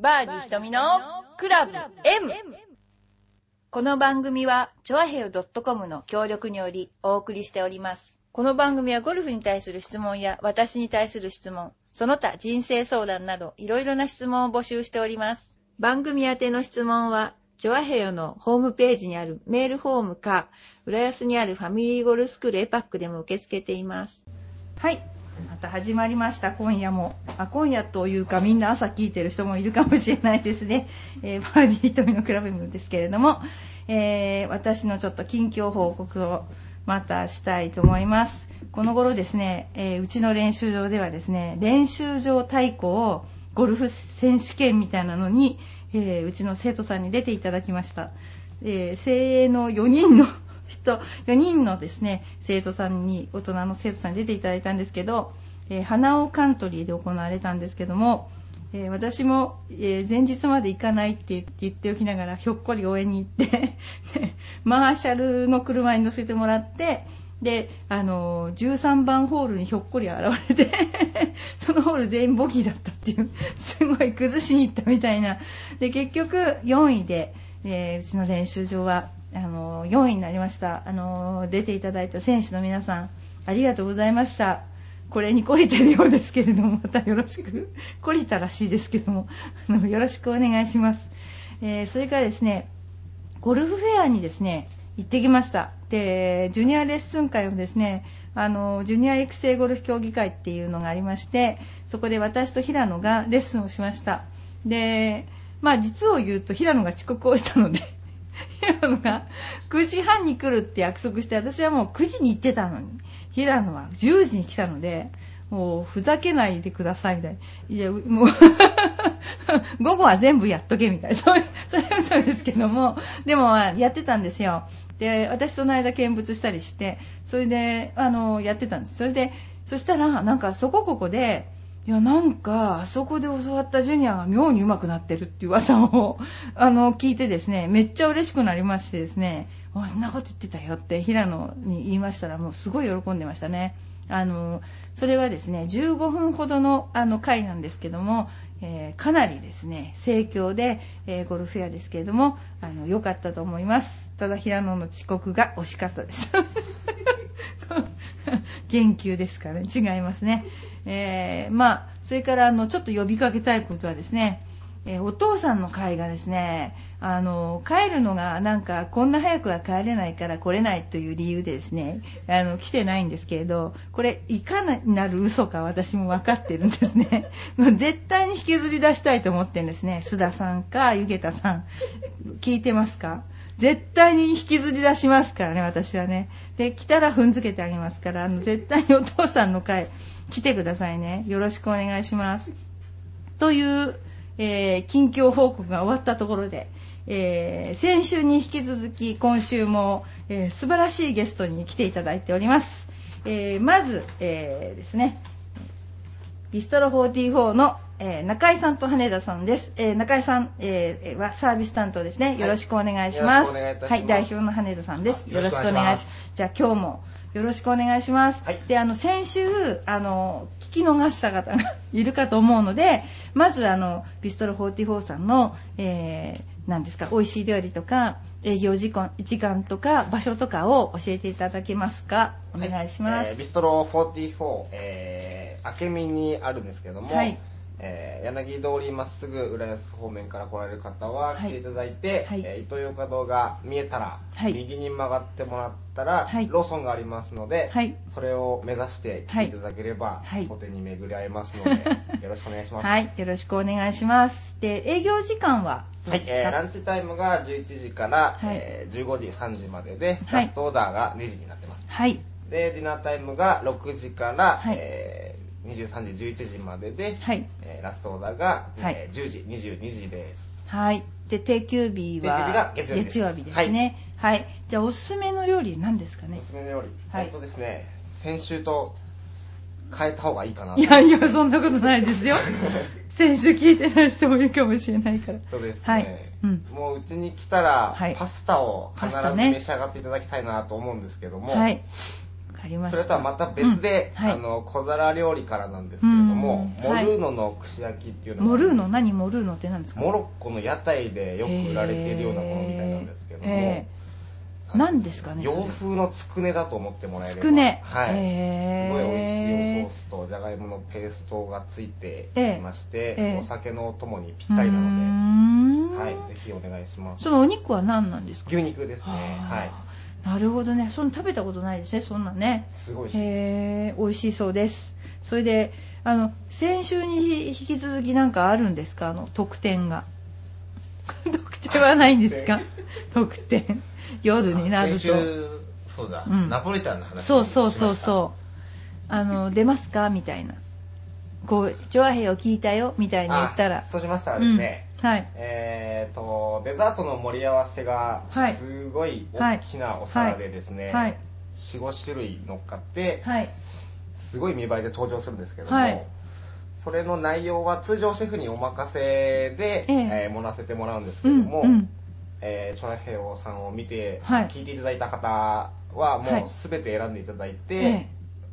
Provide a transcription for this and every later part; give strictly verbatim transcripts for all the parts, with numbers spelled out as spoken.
バーディー瞳のクラブ M。 この番組はチョアヘオ .com の協力によりお送りしております。この番組はゴルフに対する質問や私に対する質問、その他人生相談などいろいろな質問を募集しております。番組宛ての質問はチョアヘオのホームページにあるメールフォームか、浦安にあるファミリーゴルスクールエパックでも受け付けています。はい、また始まりました。今夜も、あ、今夜というかみんな朝聞いてる人もいるかもしれないですね、えー、バーディー瞳のクラブMですけれども、えー、私のちょっと近況報告をまたしたいと思います。この頃ですね、えー、うちの練習場ではですね、練習場対抗ゴルフ選手権みたいなのに、えー、うちの生徒さんに出ていただきました。えー、精鋭のよにんの人よにんのですね生徒さんに、大人の生徒さんに出ていただいたんですけど、えー、花尾カントリーで行われたんですけども、えー、私も、えー、前日まで行かないって言っておきながらひょっこり応援に行ってマーシャルの車に乗せてもらって、で、あのー、じゅうさんばんホールにひょっこり現れてそのホール全員ボギーだったっていうすごい崩しに行ったみたいな。で、結局よんいで、えー、うちの練習場はあのー、よんいになりました。あのー、出ていただいた選手の皆さん、ありがとうございました。これに懲りてるようですけれども、またよろしく懲りたらしいですけどもあのよろしくお願いします。えー、それからですね、ゴルフフェアにですね行ってきました。で、ジュニアレッスン会をですね、あのジュニア育成ゴルフ協議会っていうのがありまして、そこで私と平野がレッスンをしました。で、まあ実を言うと平野が遅刻をしたので平野がくじはんに来るって約束して、私はもうくじに行ってたのに平野はじゅうじに来たので、もうふざけないでくださいみたいな、いやもう午後は全部やっとけみたいな、それはそうですけども、でもやってたんですよ。で、私その間見物したりして、それであのやってたんです。それでそしたらなんかそこここで、いやなんかあそこで教わったジュニアが妙に上手くなってるっていう噂をあの聞いてですね、めっちゃ嬉しくなりましてですね、そんなこと言ってたよって平野に言いましたら、もうすごい喜んでましたね。あのそれはですねじゅうごふんほどのあの回なんですけども、えー、かなりですね盛況で、えー、ゴルフフェアですけれども、あの良かったと思います。ただ平野の遅刻が惜しかったです言及ですから、ね、違いますね。えー、まあそれからあのちょっと呼びかけたいことはですね、えー、お父さんの会がですね、あの帰るのがなんかこんな早くは帰れないから来れないという理由でですね、あの来てないんですけれど、これいかなる嘘か私も分かってるんですね絶対に引きずり出したいと思ってるんですね。須田さんかゆげたさん聞いてますか？絶対に引きずり出しますからね、私はね。で、来たら踏んづけてあげますから、あの絶対にお父さんの会来てくださいね、よろしくお願いしますという、えー、近況報告が終わったところで、えー、先週に引き続き今週も、えー、素晴らしいゲストに来ていただいております。えー、まず、えー、ですねビストロよんじゅうよんの、えー、中井さんと羽田さんです。えー、中井さん、えー、はサービス担当ですね、はい、よろしくお願いします。はい、代表の羽田さんです。よろしくお願いします。じゃあ今日もよろしくお願いします。はい、で、あの先週あの聞き逃した方がいるかと思うので、まずあのビストロよんじゅうよんさんの、えー、なんですか、美味しい料理とか営業時間、時間とか場所とかを教えていただけますか？お願いします。はい、えー、ビストロよんじゅうよん、えー、明美にあるんですけども、はい、えー、柳通りまっすぐ浦安方面から来られる方は来ていただいて、はいはい、えー、イトーヨーカドーが見えたら、はい、右に曲がってもらったら、はい、ローソンがありますので、はい、それを目指して来ていただければ、はい、当店に巡り合えますので、はい、よろしくお願いします。はい、よろしくお願いします。で、営業時間はどうですか？はい、えー、ランチタイムがじゅういちじから、はい、えー、じゅうごじさんじまでで、はい、ラストオーダーがにじになってます。はい、で、ディナータイムがろくじから、はい、えーにじゅうさんじじゅういちじまでで、はい、えー、ラストオーダーが、はい、えー、じゅうじにじゅうにじです。はい、で、定休日は月曜日です、月曜日ですね。はい、はい、じゃあおすすめの料理何ですかね？おすすめの料理、はい、えっとですね、先週と変えた方がいいかな。いやいや、そんなことないですよ先週聞いてない人もいるかもしれないから。そうですね、はい、うん、もううちに来たら、はい、パスタを必ず召し上がっていただきたいなと思うんですけども、はい、それとはまた別で、うんはい、あの小皿料理からなんですけれども、うんはい、モルーノの串焼きっていうのが、モルーノ何モルーノって何ですか？モロッコの屋台でよく売られているようなものみたいなんですけども、えー、何ですかね、洋風のつくねだと思ってもらえれば、つくね、はい、えー、すごい美味しいおソースとじゃがいものペーストがついていまして、えー、お酒のお供にぴったりなので、うーん、はい、ぜひお願いします。そのお肉は何なんですか？牛肉ですね、はい。なるほどね、そんな食べたことないですね、そんなね。すごいです、えー、美味しそうです。それであの先週に引き続きなんかあるんですか、あの特典が？特典はないんですか？特典夜になると。先週そうだ、うん、ナポリタンの話。そうそうそうそう。あの出ますかみたいな。こう調和兵を聞いたよみたいに言ったら。そうしましたらですね。うんはい、えーとデザートの盛り合わせがすごい大きなお皿でですね、はいはいはい、よん,ご 種類乗っかって、はい、すごい見栄えで登場するんですけども、はい、それの内容は通常シェフにお任せで、えーえー、盛らせてもらうんですけども、うんうんえー、チョンヘイオさんを見て、はい、聞いていただいた方はもうすべて選んでいただいて、はい、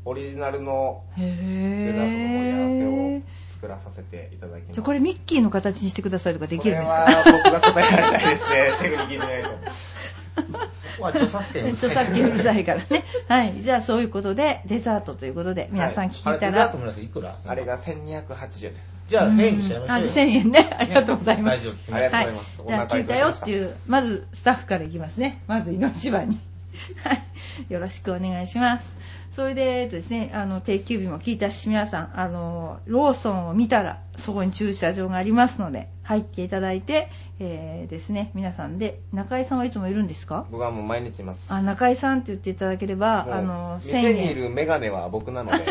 オリジナルのデザートの盛り合わせを作らさせていただきます。じゃあこれミッキーの形にしてくださいとかできるんですか？それは僕が答えられないですね。シェフに聞いてないと。そこは著作権。著作権うるさいからね。はい。じゃあそういうことでデザートということで皆さん聞いたら。はい、あれデザート皆さんいくら？あれがせんにひゃくはちじゅうです。じゃあせんえんにしちゃいましょう。あ、せんえんね。ありがとうございます。ね、ラジオ聞きました。ありがとうございます。はい、じゃあ聞いたよっていうまずスタッフからいきますね。まずイノシバに。はい。よろしくお願いします。それでですね、あの定休日も聞いたし、皆さんあのローソンを見たらそこに駐車場がありますので入っていただいて、えー、ですね皆さんで、中井さんはいつもいるんですか？僕はもう毎日います。あ、中井さんって言っていただければあの店にいるメガネは僕なので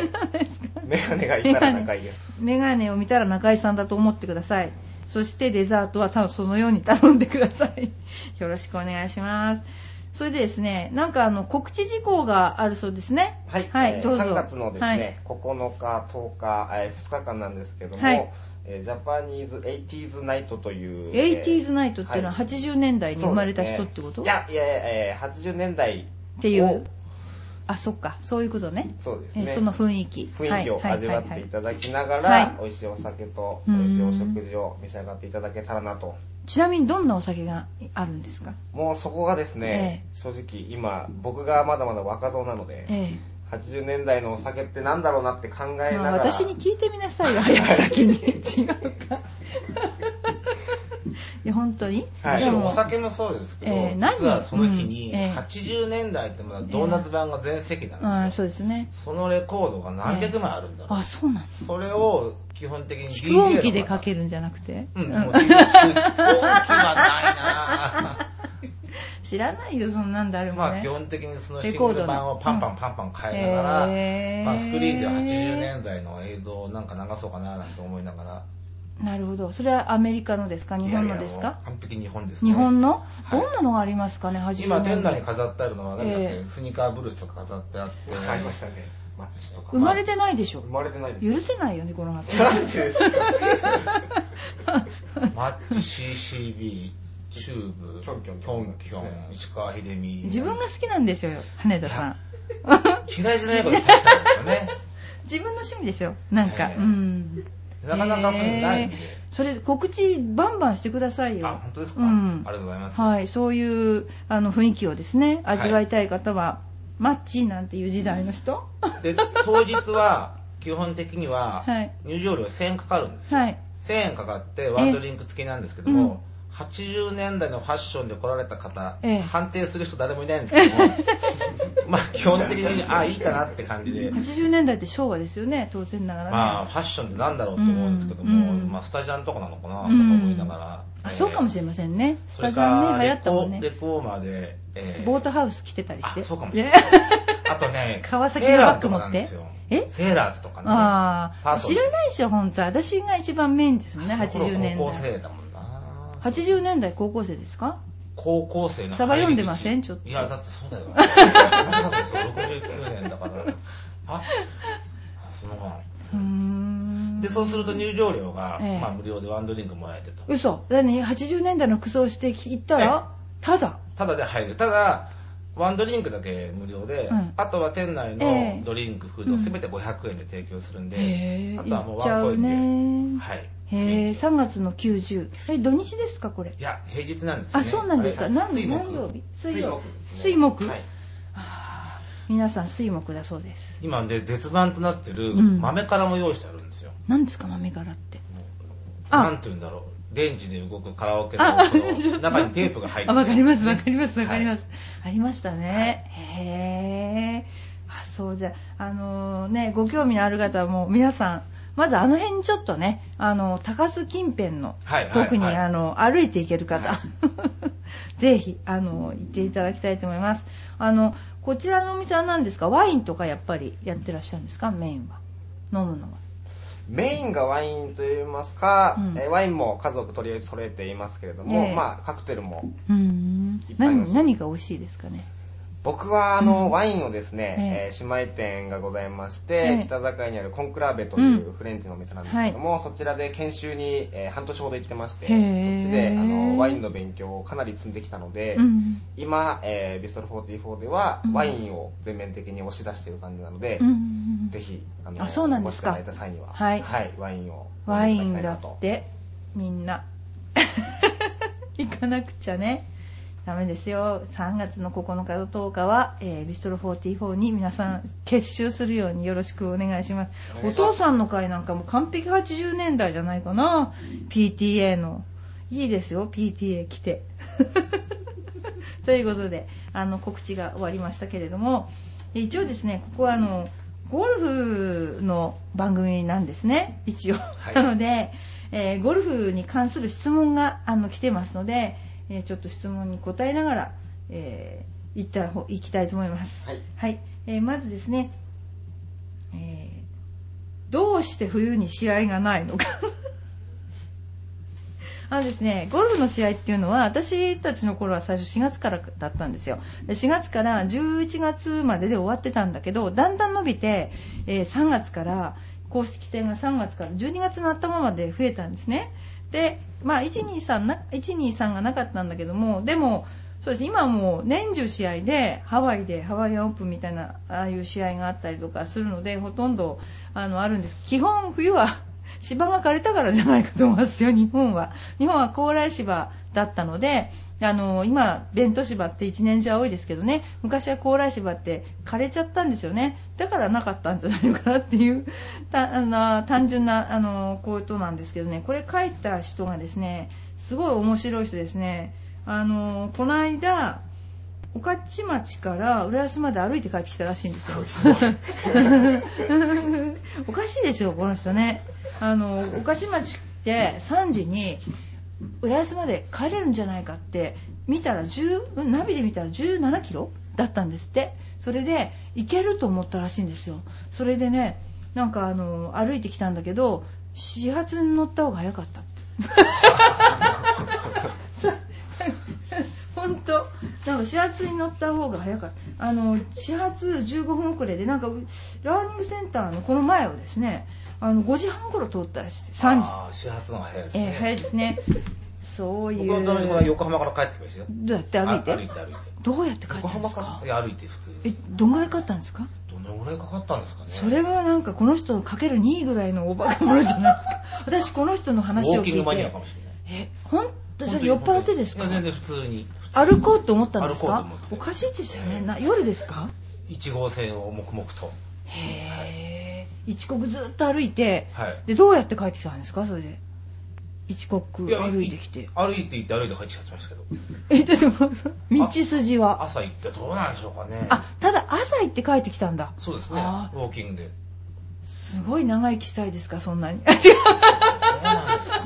メガネがいたら中井です。メガネを見たら中井さんだと思ってください。そしてデザートは多分そのように頼んでください。よろしくお願いします。それでですね、なんかあの告知事項があるそうですね。はい、はい、どうぞ。さんがつのですね、はい、ここのか、とおか、ふつかかんなんですけども、はい、ジャパニーズ エイティーズ ナイトという。エイティーズ ナイトっていうのははちじゅうねんだいに生まれた人ってこと？ね、いやいやいや、はちじゅうねんだいっていう。あ、そっか、そういうことね。そうですね。えー、その雰囲気。雰囲気を味わっていただきながら、はいはいはいはい、美味しいお酒と美味しいお食事を召し上がっていただけたらなと。ちなみにどんなお酒があるんですか？もうそこがですね、えー、正直今僕がまだまだ若造なので、えー、はちじゅうねんだいのお酒ってなんだろうなって考えながら、まあ、私に聞いてみなさいよ早先に。違うか。いや本当に、はい、でもお酒もそうですけど、えー、実はその日にはちじゅうねんだいってまだドーナツ版が全盛期なんですよ、えー、あ、そうですね。そのレコードが何百枚あるんだろう、えー、あ、そうなんです。それを基本的に ディージェー の蓄音機でかけるんじゃなくて、うん、もう蓄音機はないな。知らないよそんなんだあれもね。まあ基本的にそのシングル版をパンパンパンパン変えながら、えーまあ、スクリーンではちじゅうねんだいの映像をなんか流そうかななんて思いながら。なるほど。それはアメリカのですか、日本のですか？いやいや完璧日本ですね。日本の、はい、どんなのがありますかね？今店内に飾ってあるのは何だっけ、えー、スニーカーブルースとか飾ってあって、はい、ありましたね。マッチとか生まれてないでしょ。生まれてないです。許せないよねこの発言。なんでですか？マッチ シーシービー チューブキョンキョンキョンキョン石川秀美、自分が好きなんでしょうよ羽田さん。嫌いじゃないこと確かなんですよね。自分の趣味ですよなんか、えー、うんなかなかそれないんで、えー、それ告知バンバンしてくださいよ。あ、本当ですか、うん、ありがとうございます。はい、そういうあの雰囲気をですね味わいたい方は、はい、マッチなんていう時代の人、うん、で当日は基本的には入場料せんえんかかるんですよ、はい、せんえんかかってワンドリンク付きなんですけども、えーうんはちじゅうねんだいのファッションで来られた方、ええ、判定する人誰もいないんですけどもまあ基本的にああいいかなって感じで。はちじゅうねんだいって昭和ですよね当然ながら、ね、まあファッションってなんだろうと思うんですけども、うんうん、まあスタジャンとかなのかなとか思いながら、うんえー、あそうかもしれませんね。スタジャンね流行ったもんね。レコーマーで、えー、ボートハウス着てたりして。あそうかもしれない。あとね川崎のバッグ持ってえセーラーズとかね。ああ知らないでしょ本当。私が一番メインですよねはちじゅうねんだい。高校生だもん。はちじゅうねんだい高校生ですか？高校生のサバ読んでませんちょっと。いやだってそうだよ。ろくじゅうきゅうねんだから。あ、そのまま。でそうすると入場料が、ええまあ、無料でワンドリンクもらえてと。嘘。だねはちじゅうねんだいの服装して行ったらただ。ただで入る。ただワンドリンクだけ無料で、はい、あとは店内のドリンク、えー、フードすべてごひゃくえんで提供するんで、うん、あとはもうワンコインで、えー、はい。へえ、さんがつのきゅうじゅう。え、土日ですかこれ？いや、平日なんですよね。あ、そうなんですか。何水木何曜日？水曜日。水木。はい。あ、皆さん水木だそうです。今で絶版となってる豆からも用意してあるんですよ。うん、何ですか豆からって？なんていうんだろう。レンジで動くカラオケの中にテープが入って、わかりますわかりますわかります、はい、ありましたね、はい、へー、あ、そう、じゃあ、あのー、ね、ご興味のある方はもう皆さんまずあの辺ちょっとね、あの高須近辺の、はい、特に、はい、あの歩いていける方、はい、ぜひあの行っていただきたいと思います。あのこちらのお店は何ですか？ワインとかやっぱりやってらっしゃるんですか？メインは飲むのはメインがワインといいますか、うん、えワインも数多く取り揃えていますけれども、えー、まあカクテルもいっぱい。 何, 何が美味しいですかね？僕はあの、うん、ワインをですね、えーえー、姉妹店がございまして、えー、北境にあるコンクラーベというフレンチのお店なんですけども、うんはい、そちらで研修に、えー、半年ほど行ってまして、そっちであのワインの勉強をかなり積んできたので、うん、今、えー、ビストロよんじゅうよんではワインを全面的に押し出している感じなので、うん、ぜひあの、あ、そうなんですか。お越しいただいた際には、はいはい、ワインをワインだってみんな行かなくちゃねダメですよ。さんがつのここのかととおかは、えー、ビストロよんじゅうよんに皆さん結集するようによろしくお願いします。お父さんの会なんかも完璧はちじゅうねんだいじゃないかな。 ピーティーエー のいいですよ ピーティーエー 来てということで、あの告知が終わりましたけれども、一応ですね、ここはあのゴルフの番組なんですね一応、はい、なので、えー、ゴルフに関する質問があの来てますので、えー、ちょっと質問に答えながら、えー、いった方行きたいと思います。はい。はい。えー、まずですね、えー、どうして冬に試合がないのか。あのですね、ゴルフの試合っていうのは私たちの頃は最初しがつからだったんですよ。しがつからじゅういちがつまでで終わってたんだけど、だんだん伸びて、えー、さんがつから公式戦がさんがつからじゅうにがつの頭まで増えたんですね。で、まあ、いちにさんがなかったんだけども、でもそうです、今はもう年中試合でハワイでハワイアンオープンみたいなああいう試合があったりとかするので、ほとんど あの、あるんです。基本冬は芝が枯れたからじゃないかと思いますよ。日本は日本は高麗芝だったので、あの今ベント芝って一年中青いですけどね、昔は高麗芝って枯れちゃったんですよね。だからなかったんじゃないのかなっていうたあの単純なあのことなんですけどね。これ書いた人がですね、すごい面白い人ですね。あのこの間御徒町から浦安まで歩いて帰ってきたらしいんですよ。おかしいでしょこの人ね。あの御徒町ってさんじに浦安まで帰れるんじゃないかって見たらじゅうナビで見たらじゅうななキロだったんですって。それで行けると思ったらしいんですよ。それでね、なんかあの歩いてきたんだけど始発に乗った方が早かったって本当なんか始発に乗った方が早かった。あの始発じゅうごふん遅れで、なんかラーニングセンターのこの前をですね、あのごじはん頃通ったらしい。さんじ。ああ、始発の早いですね。えー、早いですね。そういう。僕の友達が横浜から帰ってきましたよ。どうやって歩いて？歩いて歩いて。どうやって帰ったんですか？横浜から歩いて普通に。え、どのぐらいかかったんですか？どのぐらいかかったんですかね。それはなんかこの人かけるにぐらいのおバカ者じゃないですか。私この人の話を聞いて。ウォーキングマニアかもしれない。え、本当それ酔っ払ってですか？いや全然普通に。歩こうと思ったんですか？歩こうと思って。おかしいですよね。な、夜ですか？いち号線を黙々と。へえ。一国ずっと歩いて、はい、でどうやって帰ってきたんですか？それで一国歩いてきて歩いて行って歩いて帰ってきましたけどえでも道筋は朝行ってどうなんでしょうかね。あ、ただ朝行って帰ってきたんだそうですね。ウォーキングですごい長生きしたいですか？そんなに違うなんですか、ね、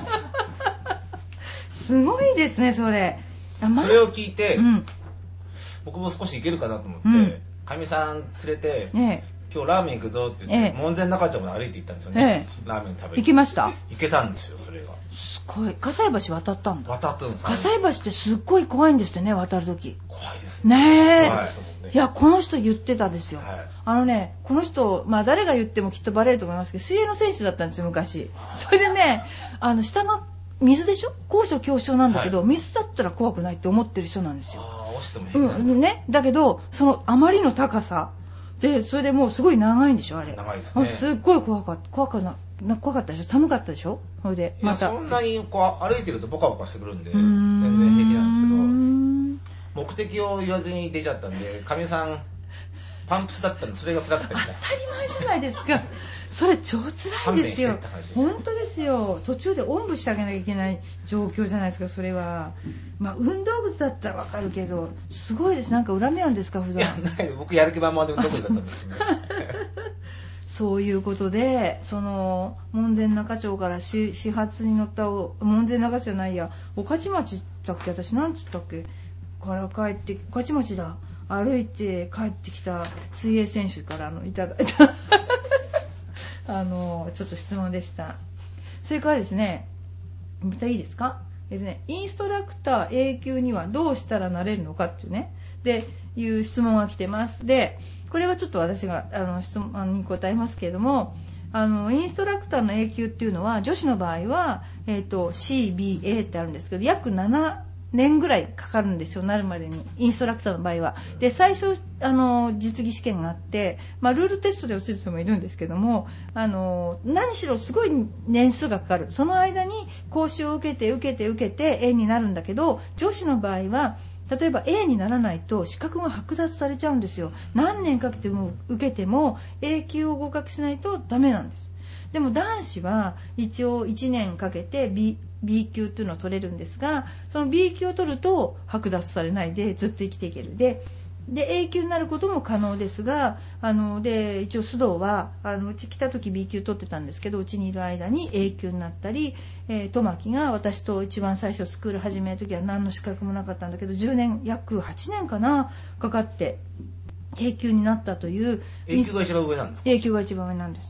すごいですねそれ。あ、ま、それを聞いて、うん、僕も少し行けるかなと思ってかみ、うん、さん連れて、ね、今日ラーメン行くぞって言って、ええ、門前仲町まで歩いて行ったんですよね、ええ、ラーメン食べに行きました。行けたんですよ。それがすごい。葛西橋渡ったんだ。渡ったんです。葛西橋ってすっごい怖いんですってね、渡るとき。怖いですね。ねえ、怖いですもんね。いや、この人言ってたんですよ、はい、あのね、この人、まあ誰が言ってもきっとバレると思いますけど、水泳の選手だったんですよ昔。それでね、あの下が水でしょ、高所恐怖症なんだけど、はい、水だったら怖くないって思ってる人なんですよ。あ、押しても平気なんだ、うんね、だけどそのあまりの高さで、それでもうすごい長いんでしょあれ。長いですね。すっごい怖かった、怖かな、怖かったでしょ、寒かったでしょ。それでまたそんなにこう歩いてるとボカボカしてくるんで全然平気なんですけど、目的を言わずに出ちゃったんで、かみさんパンプスだったんでそれが辛かったみたい。当たり前じゃないですか。それ超辛いですよ。本当ですよ。途中でおんぶしてあげなきゃいけない状況じゃないですか。それは、まあ、運動靴だったらわかるけど、すごいです。なんか恨みあるんですか普段。いやない。僕やる気満々で運動靴だったんですよ、ね。そういうことで、その門前仲町から始発に乗ったお門前仲町じゃないや、御徒町だっけ、私なんつったっけから帰って、御徒町だ。歩いて帰ってきた水泳選手からのいただいたあのちょっと質問でした。それからですね、またいいですか、ですね、インストラクター A 級にはどうしたらなれるのかっていうね、でいう質問が来てます。でこれはちょっと私があの質問に答えますけれども、あのインストラクターの A 級っていうのは女子の場合は、えーと、シービーエー ってあるんですけど、約ななねんぐらいかかるんですよ、なるまでに、インストラクターの場合は。で最初あの実技試験があって、まあ、ルールテストで落ちる人もいるんですけども、あの何しろすごい年数がかかる。その間に講習を受けて受けて受けて A になるんだけど、女子の場合は例えば A にならないと資格が剥奪されちゃうんですよ。何年かけても受けても A 級を合格しないとダメなんです。でも男子は一応いちねんかけて B B 級っていうのを取れるんですが、その B 級を取ると剥奪されないでずっと生きていける。でで A 級になることも可能ですが、あので一応須藤はあのうち来た時 B 級取ってたんですけど、うちにいる間に A 級になったり、えー、トマキが私と一番最初スクール始める時は何の資格もなかったんだけど、じゅうねん約はちねんかなかかって A 級になったという。 A 級が一番上なんですか。 A 級が一番上なんです。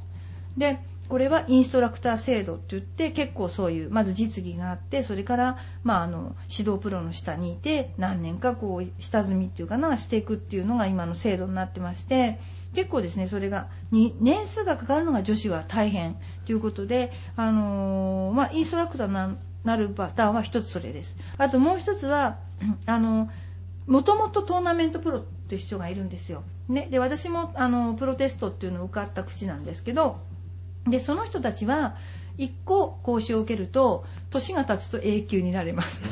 でこれはインストラクター制度って言って、結構そういうまず実技があって、それから、まあ、あの指導プロの下にいて何年かこう下積みっていうかなしていくっていうのが今の制度になってまして、結構ですねそれがに年数がかかるのが女子は大変ということで、あのーまあ、インストラクターになるパターンは一つそれです。あともう一つはあのもともとトーナメントプロっていう人がいるんですよ、ね、で私もあのプロテストっていうのを受かった口なんですけど、でその人たちはいっこ講習を受けると年が経つと A 級になれます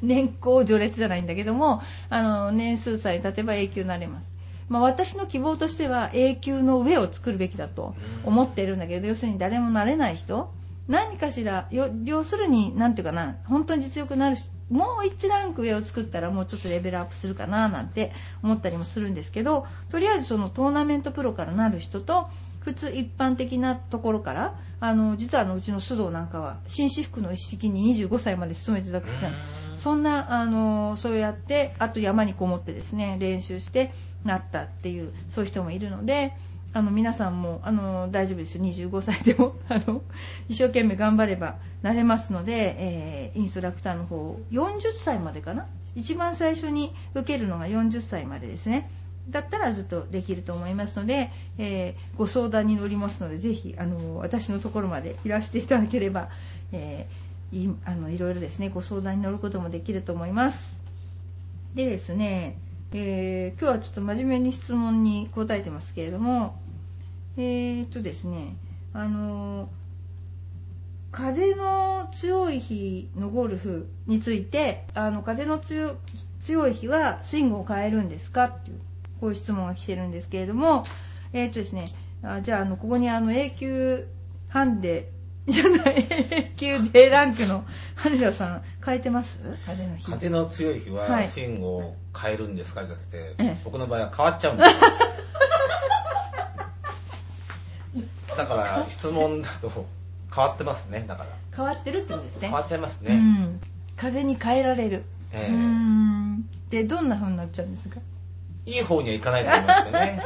年功序列じゃないんだけども、あの年数さえ経てば A 級になれます。まあ、私の希望としては A 級の上を作るべきだと思っているんだけど、要するに誰もなれない人、何かしら要するに何ていうかな、本当に実力のある人、もういちランク上を作ったらもうちょっとレベルアップするかななんて思ったりもするんですけど、とりあえずそのトーナメントプロからなる人と、普通一般的なところから、あの実はあのうちの須藤なんかは紳士服の一式ににじゅうごさいまで勤めてたくせに、そんなあのそうやって、あと山にこもってですね練習してなったっていう、そういう人もいるので、あの皆さんもあの大丈夫ですよ。にじゅうごさいでもあの一生懸命頑張ればなれますので、えー、インストラクターの方をよんじゅっさいまでかな、一番最初に受けるのがよんじゅっさいまでですね、だったらずっとできると思いますので、えー、ご相談に乗りますので、ぜひあの私のところまでいらしていただければ、えー、い, あのいろいろですねご相談に乗ることもできると思います。でですね、えー、今日はちょっと真面目に質問に答えてますけれども、えー、っとですねあの風の強い日のゴルフについて、あの風の 強, 強い日はスイングを変えるんですかっていうこういう質問が来てるんですけれども、えーとですね、あじゃあ、あのここにあの A 級ハンデじゃないA 級 D ランクの羽田さん変えてます？風の日、風の強い日はスイングを変えるんですか、はい、じゃなくて、ええ、僕の場合は変わっちゃうんですだから質問だと変わってますね。だから変わってるってことですね。変わっちゃいますね、うん、風に変えられる、えー、うーんでどんな風になっちゃうんですか？いい方にはいかないと思いますよね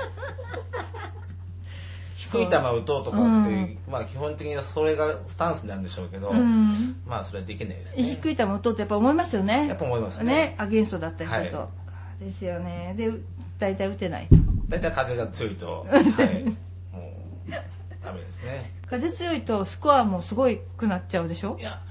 低い球打とうとかって、うん、まあ基本的にはそれがスタンスなんでしょうけど、うん、まあそれはできないですね。低い球打とうとやっぱ思いますよね。やっぱ思います ね, ねアゲンストだったりすると、はい、ですよね。で大体打てないと、大体風が強いと、はい、もうダメですね。風強いとスコアもすごくなっちゃうでしょ。いや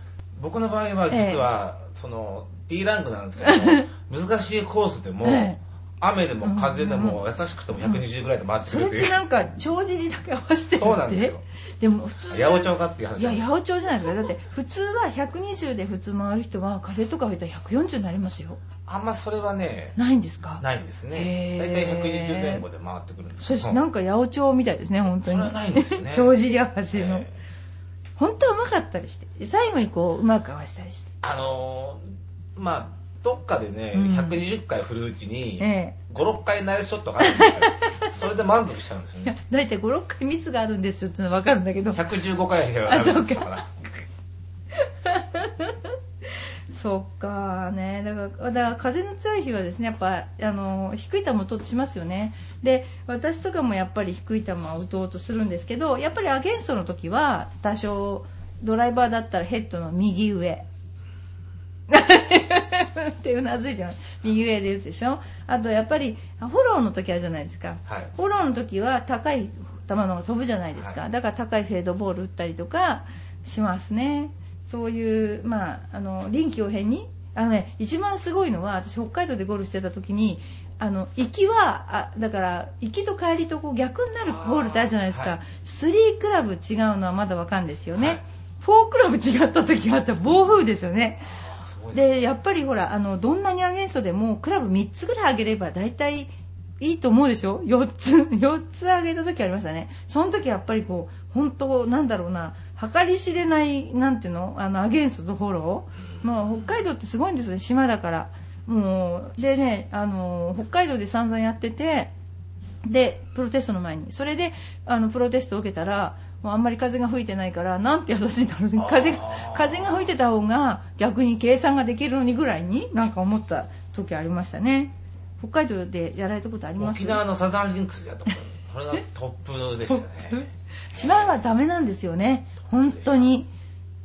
僕の場合は実は、ええ、その D ランクなんですけど難しいコースでも、ええ、雨でも風でも優しくてもひゃくにじゅうぐらいで回ってくるっていう、うんうん、それってなんか帳尻だけ合わせてるんで、そうなんですよ。でも普通八百長かっていう話。いや八百長じゃないですか。だって普通はひゃくにじゅうで普通回る人は風とか吹いたらひゃくよんじゅうになりますよ。あんまそれはねないんですか。ないんですね。だいたいひゃくにじゅうぜんごで回ってくるんですよ。それなんか八百長みたいですね本当に。それはないんですよね帳尻合わせの。本当はうまかったりして最後にこううまく合わせたりして、あのー、まあどっかでね、うん、ひゃくにじゅっかい振るうちに、ええ、ごろっかいナイスショットがあるんですよそれで満足しちゃうんですよね。だいたいごろっかいミスがあるんですよってのは分かるんだけどひゃくじゅうごかいあるんですからそっかね。だから、だから風の強い日はですねやっぱあの低い球を打とうとしますよね。で私とかもやっぱり低い球を打とうとするんですけど、やっぱりアゲンストの時は多少ドライバーだったらヘッドの右上ってうなずいてます。右上で打つでしょ。あとやっぱりフォローの時あるじゃないですか、はい、フォローの時は高い球の方が飛ぶじゃないですか、はい、だから高いフェードボール打ったりとかしますね。そういう、まあ、あの臨機応変にあの、ね、一番すごいのは私北海道でゴルフしてた時にあの行きはあだから行きと帰りとこう逆になるボールってあるじゃないですか、はい、スリークラブ違うのはまだわかるんですよね、はい、フォークラブ違った時があったら暴風ですよね。でやっぱりほらあのどんなにアゲンストでもクラブみっつぐらい上げれば大体いいと思うでしょ。よっつよっつ上げた時ありましたね。その時はやっぱりこう本当なんだろうな計り知れないなんていうのあのアゲンストとフォロー、まあ、北海道ってすごいんですよね島だからもうでねあの北海道で散々やっててでプロテストの前にそれであのプロテストを受けたらもうあんまり風が吹いてないからなんて優しいんだろうね。風が吹いてた方が逆に計算ができるのにぐらいになんか思った時ありましたね。北海道でやられたことあります？沖縄のサザンリンクスやったことこれがトップでしたね島はダメなんですよね本当に。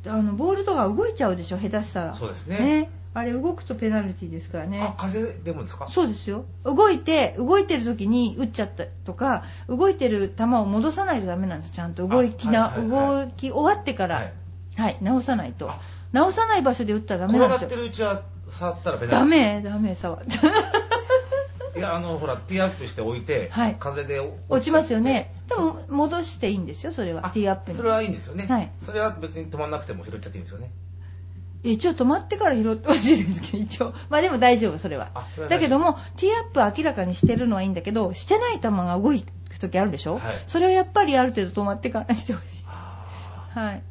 あのボールとか動いちゃうでしょ下手したら。そうです ね, ねあれ動くとペナルティですからね。あ風でもですか。そうですよ。動いて動いてる時に打っちゃったとか動いてる球を戻さないとダメなんです。ちゃんと動きな、はいはいはい、動き終わってから、はいはい、直さないと直さない場所で打ったらダメなんですよ。転がってるうちは触ったらペナルティ。ダメダメ触っちゃいやあのほらティーアップして置いて、はい、風で 落, 落ちますよね。でも戻していいんですよそれはティーアップに。それはいいんですよね、はい、それは別に止まんなくても拾っちゃっていいんですよね。一応止まってから拾ってほしいですけど一応まあでも大丈夫それは。だけどもティーアップ明らかにしてるのはいいんだけどしてない球が動く時あるでしょ、はい、それをやっぱりある程度止まってからしてほしい、はい、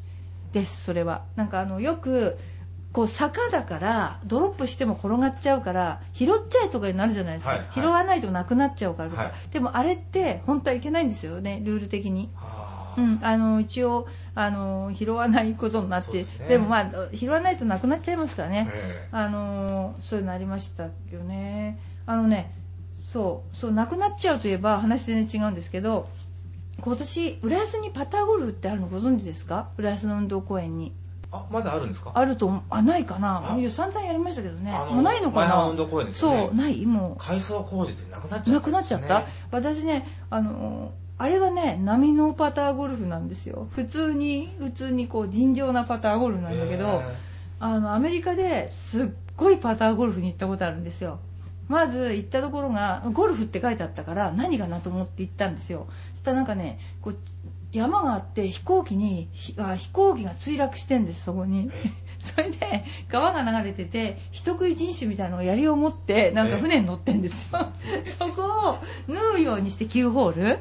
ですそれは。なんかあのよくこう坂だからドロップしても転がっちゃうから拾っちゃえとかになるじゃないですか、はいはい、拾わないとなくなっちゃうからとか、はい、でもあれって本当はいけないんですよねルール的に。うん、あの一応あの拾わないことになって で,、ね、でも、まあ、拾わないとなくなっちゃいますからね、えー、あのそういうのありましたよね。あのねそうそうなくなっちゃうといえば話全然違うんですけど今年浦安にパターゴルフってあるのご存知ですか。浦安の運動公園に。あまだあるんですか。あるとあないかな。散々やりましたけどね。もうないのかな。前半運動公園ですよね。そうないもう改装工事でなくなっちゃった、ね、なくなっちゃった。私ねあのあれはね波のパターゴルフなんですよ。普通に普通にこう尋常なパターゴルフなんだけど、あのアメリカですっごいパターゴルフに行ったことあるんですよ。まず行ったところがゴルフって書いてあったから何かなと思って行ったんですよ。そしたらなんかねこう山があって飛行機にあ飛行機が墜落してんですそこにそれで川が流れてて人食い人種みたいなのが槍を持ってなんか船に乗ってんですよそこを縫うようにしてきゅうホール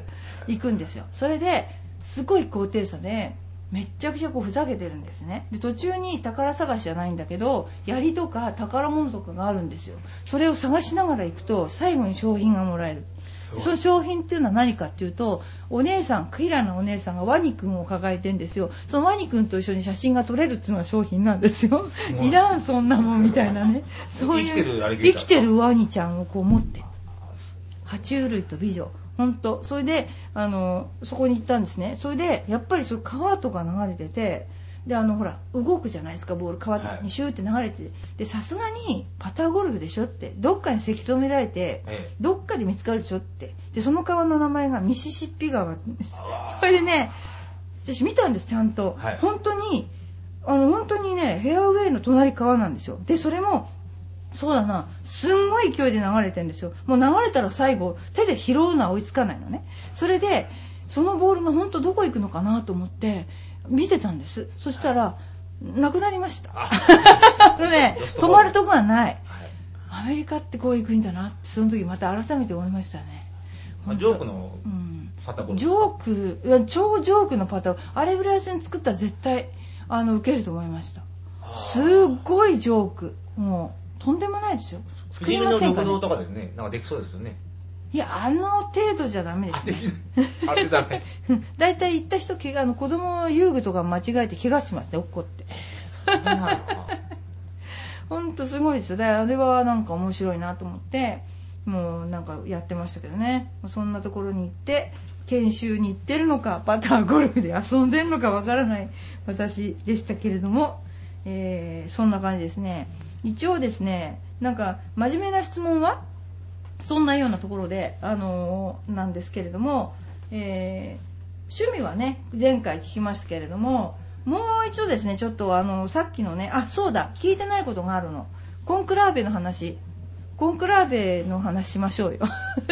行くんですよ。それですごい高低差でめっちゃくちゃこうふざけてるんですね。で途中に宝探しじゃないんだけど槍とか宝物とかがあるんですよ。それを探しながら行くと最後に商品がもらえる。その商品っていうのは何かっていうとお姉さんクイラのお姉さんがワニ君を抱えてんですよ。そのワニ君と一緒に写真が撮れるっていうのが商品なんですよいらんそんなもんみたいなねそういう生きてるあれ生きてるワニちゃんをこう持って爬虫類と美女本当。それであのそこに行ったんですね。それでやっぱりそ川とか流れててであのほら動くじゃないですかボール川にシューって流れててさすがにパターゴルフでしょってどっかにせき止められて、ええ、どっかで見つかるでしょってでその川の名前がミシシッピ川なんです。それでね私見たんですちゃんと、はい、本当にあの本当にねフェアウェイの隣川なんですよ。でそれもそうだな、すんごい勢いで流れてるんですよ。もう流れたら最後手で拾うのは追いつかないのね。それでそのボールが本当どこ行くのかなと思って見てたんです。そしたらなくなりましたね、止まるとこはない、はい、アメリカってこう行くんだなってその時また改めて思いましたね。ジョークのパタゴン、うん、ジョークいや超ジョークのパタゴン、あれぐらい戦作ったら絶対あの受けると思いました。すっごいジョーク、もうとんでもないですよ。作りませんかね。の緑道とかですね、なんかできそうですよね。いやあの程度じゃダメですね。あれだね。だいたい行った人怪我の子供遊具とか間違えて怪我しますね、おっこって。えー、そうなんですか。本当すごいですよ。だからあれはなんか面白いなと思って、もうなんかやってましたけどね。そんなところに行って。研修に行ってるのかパターゴルフで遊んでるのかわからない私でしたけれども、えー、そんな感じですね。一応ですね、なんか真面目な質問はそんなようなところで、あのー、なんですけれども、えー、趣味はね前回聞きましたけれども、もう一度ですねちょっとあのー、さっきのね、あそうだ、聞いてないことがあるの、コンクラーベの話コンクラーベの話しましょうよ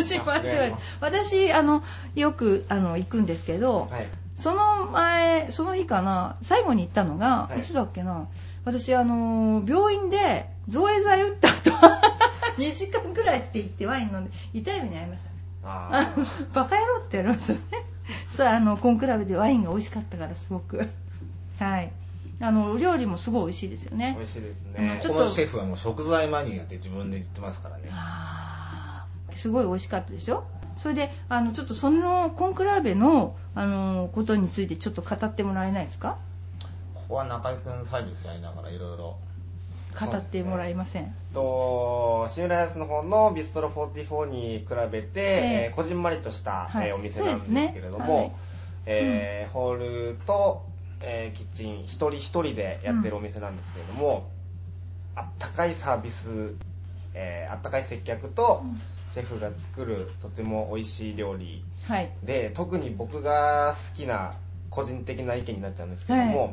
しましょうよ。私あのよくあの行くんですけど、はい、その前その日かな、最後に行ったのが、はい、いつだっけな、私あの病院で造影剤打った後にじかんぐらいして行ってワイン飲んで痛い目に遭いましたね。あバカ野郎ってやりましたねさあ、あのコンクラーベでワインが美味しかったからすごくはい。あの料理もすごい美味しいですよね。美味しいですね。ちょっとこのシェフはもう食材マニアって自分で言ってますからね。あすごい美味しかったでしょ。それであのちょっとそのコンクラーベのあのことについてちょっと語ってもらえないですか。ここは中井くんサービスやりながらいろいろ語ってもらえません、ね、とシムライアスの方のビストロよんじゅうよんに比べて、えー、こじんまりとした、はいえー、お店なんですけれども、ねはいえーうん、ホールとえー、キッチン一人一人でやってるお店なんですけれども、うん、あったかいサービス、えー、あったかい接客とシェフが作るとても美味しい料理、はい、で特に僕が好きな個人的な意見になっちゃうんですけれども、はい、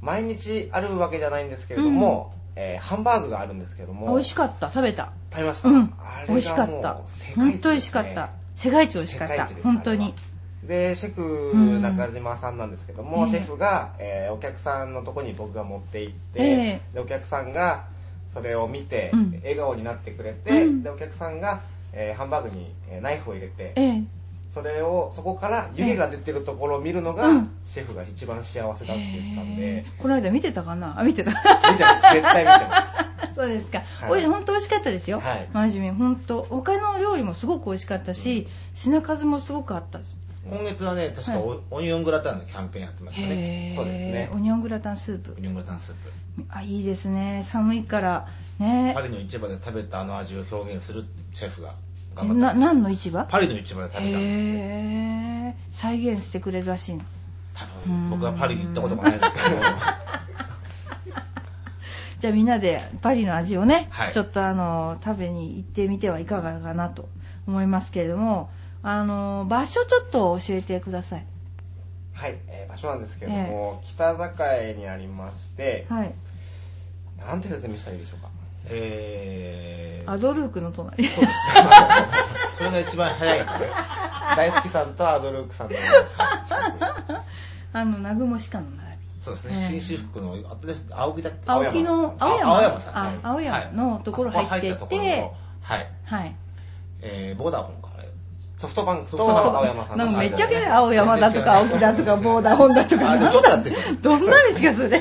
毎日あるわけじゃないんですけれども、うんえー、ハンバーグがあるんですけれども、美味しかった、食べた食べました、うん、あれがもう美味しかった、本当に美味しかった、世界一美味しかった、本当にでシェフ中島さんなんですけども、うん、シェフが、えー、お客さんのとこに僕が持って行って、えー、でお客さんがそれを見て、うん、笑顔になってくれて、うん、でお客さんが、えー、ハンバーグにナイフを入れて、えー、それをそこから湯気が出てるところを見るのが、えー、シェフが一番幸せだって言ってたんで、えー、この間見てたかなあ見てた見てます絶対見てますそうですか、はい、本当美味しかったですよ、はい、真面目本当他の料理もすごく美味しかったし、うん、品数もすごくあったし、今月はね確か オ,、はい、オニオングラタンのキャンペーンやってますね。そうですね。オニオングラタンスープ。オニオングラタンスープ。あいいですね。寒いからね。パリの市場で食べたあの味を表現するってシェフが頑張ってます。な何の市場？パリの市場で食べたんですよ、ね。へえ。再現してくれるらしいの。多分僕はパリに行ったことがないんですけど。じゃあみんなでパリの味をね、はい、ちょっとあの食べに行ってみてはいかがかなと思いますけれども。あの場所ちょっと教えてください。はい、えー、場所なんですけれども、えー、北栄にありまして、はい、なんて説明したらいいでしょうか、えー、アドルークの隣そうですねそれが一番早いです大好きさんとアドルークさんのあの南雲歯科の並びそうですね、えー、新私服の青木だっけ青木の青山青山さん、あ、青山のところ入っていって、はいはいえー、ボーダーホンかソフトバンクと青山さんなんかめっちゃけ青山だとか青木だとかボーダーホンだとかなんだってどんなですかそれ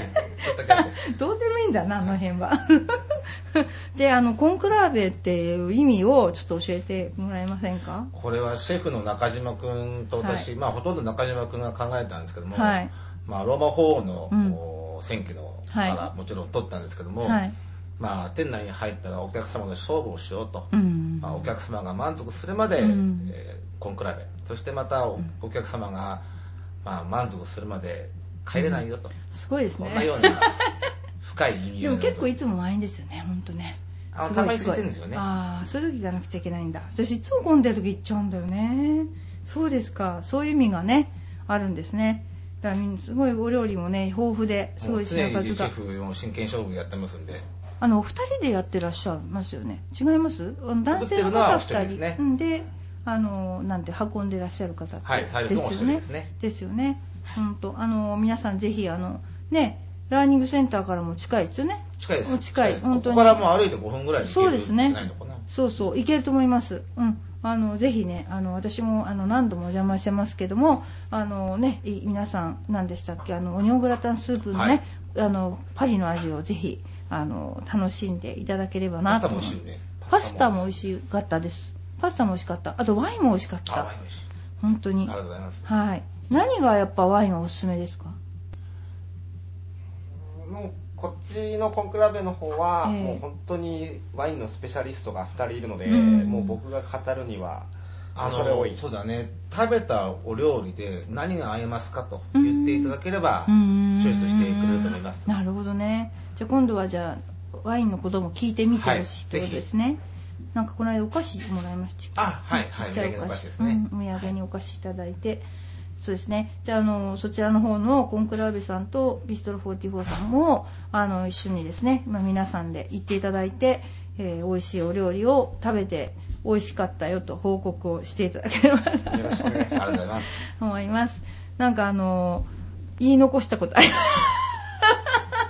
どうでもいいんだなあの辺はであのコンクラーベっていう意味をちょっと教えてもらえませんか。これはシェフの中島くんと私、はい、まあほとんど中島くんが考えたんですけども、はい、まあローマ法王の、うん、選挙のから、はい、もちろん取ったんですけども、はいまあ、店内に入ったらお客様と勝負をしようと、うんまあ、お客様が満足するまで、うんえー、コンクラーベそしてまた お,、うん、お客様が、まあ、満足するまで帰れないよと、うん、すごいですねこんなような深い意味でも結構いつも満員ですよね本当ねあすごいすごいたまに空いてるんですよねあそういう時行かなくちゃいけないんだ私いつも混んでる時行っちゃうんだよねそうですかそういう意味がねあるんですねだからすごいお料理もね豊富ですごい品数が。常にシェフの真剣勝負やってますんで。あのお二人でやってらっしゃいますよね。違います？男性の方二人で、ね、あのなんて運んでらっしゃる方ですよね。ですよね。本当あの皆さんぜひあのねラーニングセンターからも近いですよね。近いです。近い。本当にここからもう歩いてごふんぐらいで行ける。そうですね。そうそう行けると思います。うん。あのぜひねあの私もあの何度もお邪魔してますけどもあのね皆さん何でしたっけあのオニオングラタンスープのね、はい、あのパリの味をぜひあの楽しんでいただければなと思います。パスタも美味しかったです。パスタも美味しかった。あとワインも美味しかった。本当にありがとうございます、はい、何がやっぱワインおすすめですか？もうこっちのコンクラベの方はもう本当にワインのスペシャリストがふたりいるので、うん、もう僕が語るにはそれ多い。そうだね。食べたお料理で何が合いますかと言っていただければチョイスしてくれると思います。なるほどね。じゃあ今度はじゃあワインのことも聞いてみてほしいということですね、はい。なんかこの間お菓子もらいました。あ、はいはい。ちっちゃいお菓子ですね。お土産にお菓子いただいて。そうですね。じゃあ、あのそちらの方のコンクラーベさんとビストロよんじゅうよんさんもあの一緒にですね、まあ、皆さんで行っていただいて、えー、美味しいお料理を食べて美味しかったよと報告をしていただければなよろしくお願いします。ありがとうございます。思います。なんかあの言い残したことあります。